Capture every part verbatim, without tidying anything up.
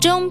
中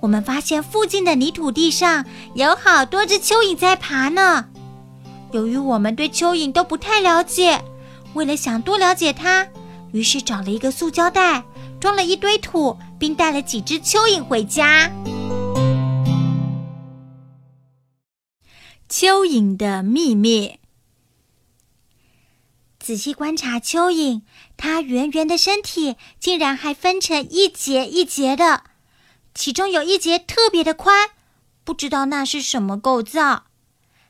我们发现附近的泥土地上有好多只蚯蚓在爬呢。由于我们对蚯蚓都不太了解，为了想多了解它，于是找了一个塑胶袋，装了一堆土，并带了几只蚯蚓回家。蚯蚓的秘密。仔细观察蚯蚓，它圆圆的身体竟然还分成一节一节的，其中有一节特别的宽，不知道那是什么构造。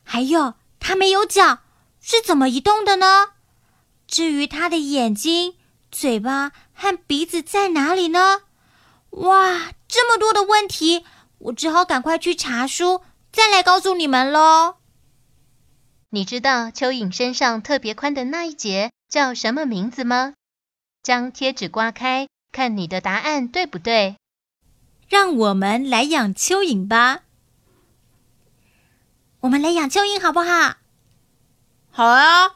还有，它没有脚，是怎么移动的呢？至于它的眼睛、嘴巴和鼻子在哪里呢？哇，这么多的问题，我只好赶快去查书，再来告诉你们咯。你知道蚯蚓身上特别宽的那一节叫什么名字吗？将贴纸刮开，看你的答案对不对。让我们来养蚯蚓吧。我们来养蚯蚓好不好？好啊，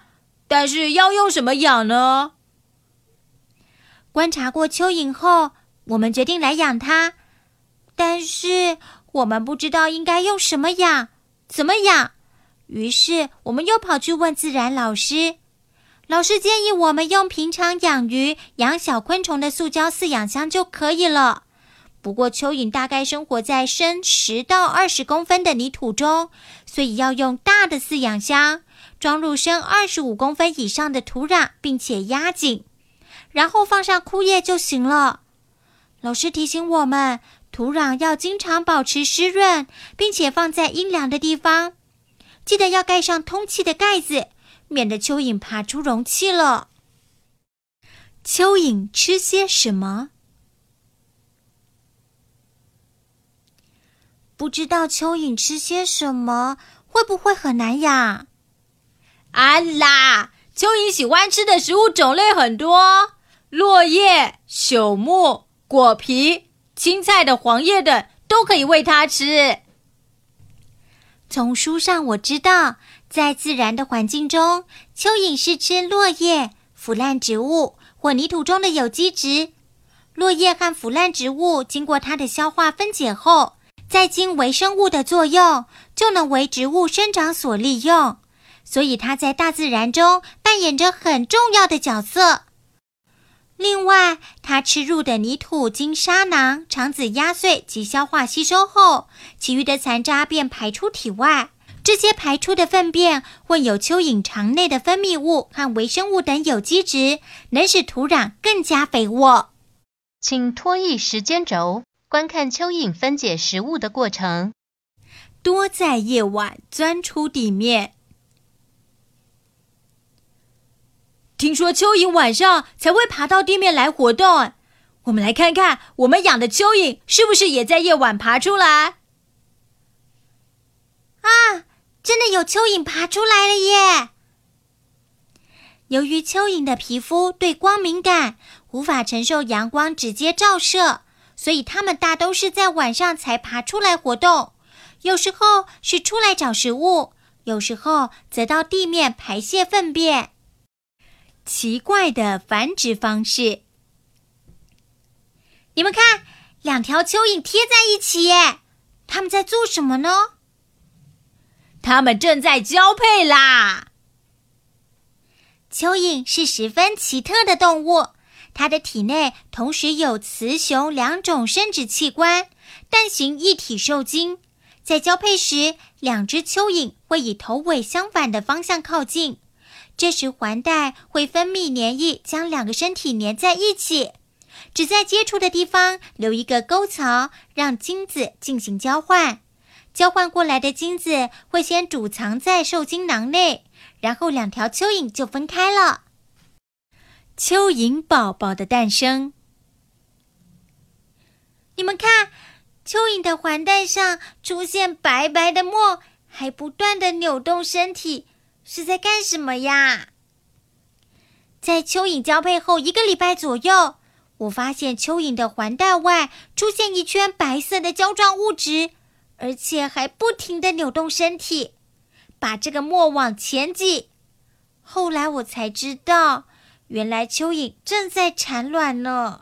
但是要用什么养呢？观察过蚯蚓后，我们决定来养它，但是我们不知道应该用什么养，怎么养，于是我们又跑去问自然老师。老师建议我们用平常养鱼、养小昆虫的塑胶饲养箱就可以了。不过蚯蚓大概生活在深十到二十公分的泥土中，所以要用大的饲养箱，装入深二十五公分以上的土壤，并且压紧，然后放上枯叶就行了。老师提醒我们，土壤要经常保持湿润，并且放在阴凉的地方。记得要盖上通气的盖子，免得蚯蚓爬出容器了。蚯蚓吃些什么？不知道蚯蚓吃些什么，会不会很难养？啊啦，蚯蚓喜欢吃的食物种类很多，落叶、朽木、果皮、青菜的黄叶等都可以喂它吃。从书上我知道，在自然的环境中，蚯蚓是吃落叶、腐烂植物或泥土中的有机质。落叶和腐烂植物经过它的消化分解后，再经微生物的作用，就能为植物生长所利用。所以它在大自然中扮演着很重要的角色。另外，它吃入的泥土经沙囊、肠子压碎及消化吸收后，其余的残渣便排出体外。这些排出的粪便混有蚯蚓肠内的分泌物和微生物等有机质，能使土壤更加肥沃。请脱曳时间轴，观看蚯蚓分解食物的过程。多在夜晚钻出地面。听说蚯蚓晚上才会爬到地面来活动，我们来看看我们养的蚯蚓是不是也在夜晚爬出来。啊，真的有蚯蚓爬出来了耶！由于蚯蚓的皮肤对光敏感，无法承受阳光直接照射，所以它们大都是在晚上才爬出来活动，有时候是出来找食物，有时候则到地面排泄粪便。奇怪的繁殖方式。你们看，两条蚯蚓贴在一起耶，它们在做什么呢？它们正在交配啦！蚯蚓是十分奇特的动物，它的体内同时有雌雄两种生殖器官，蛋形一体受精。在交配时，两只蚯蚓会以头尾相反的方向靠近，这时环带会分泌黏液将两个身体黏在一起，只在接触的地方留一个沟槽，让精子进行交换。交换过来的精子会先储藏在受精囊内，然后两条蚯蚓就分开了。蚯蚓宝宝的诞生。你们看，蚯蚓的环带上出现白白的沫，还不断的扭动身体，是在干什么呀？在蚯蚓交配后一个礼拜左右，我发现蚯蚓的环带外出现一圈白色的胶状物质，而且还不停地扭动身体，把这个沫往前挤。后来我才知道，原来蚯蚓正在产卵呢。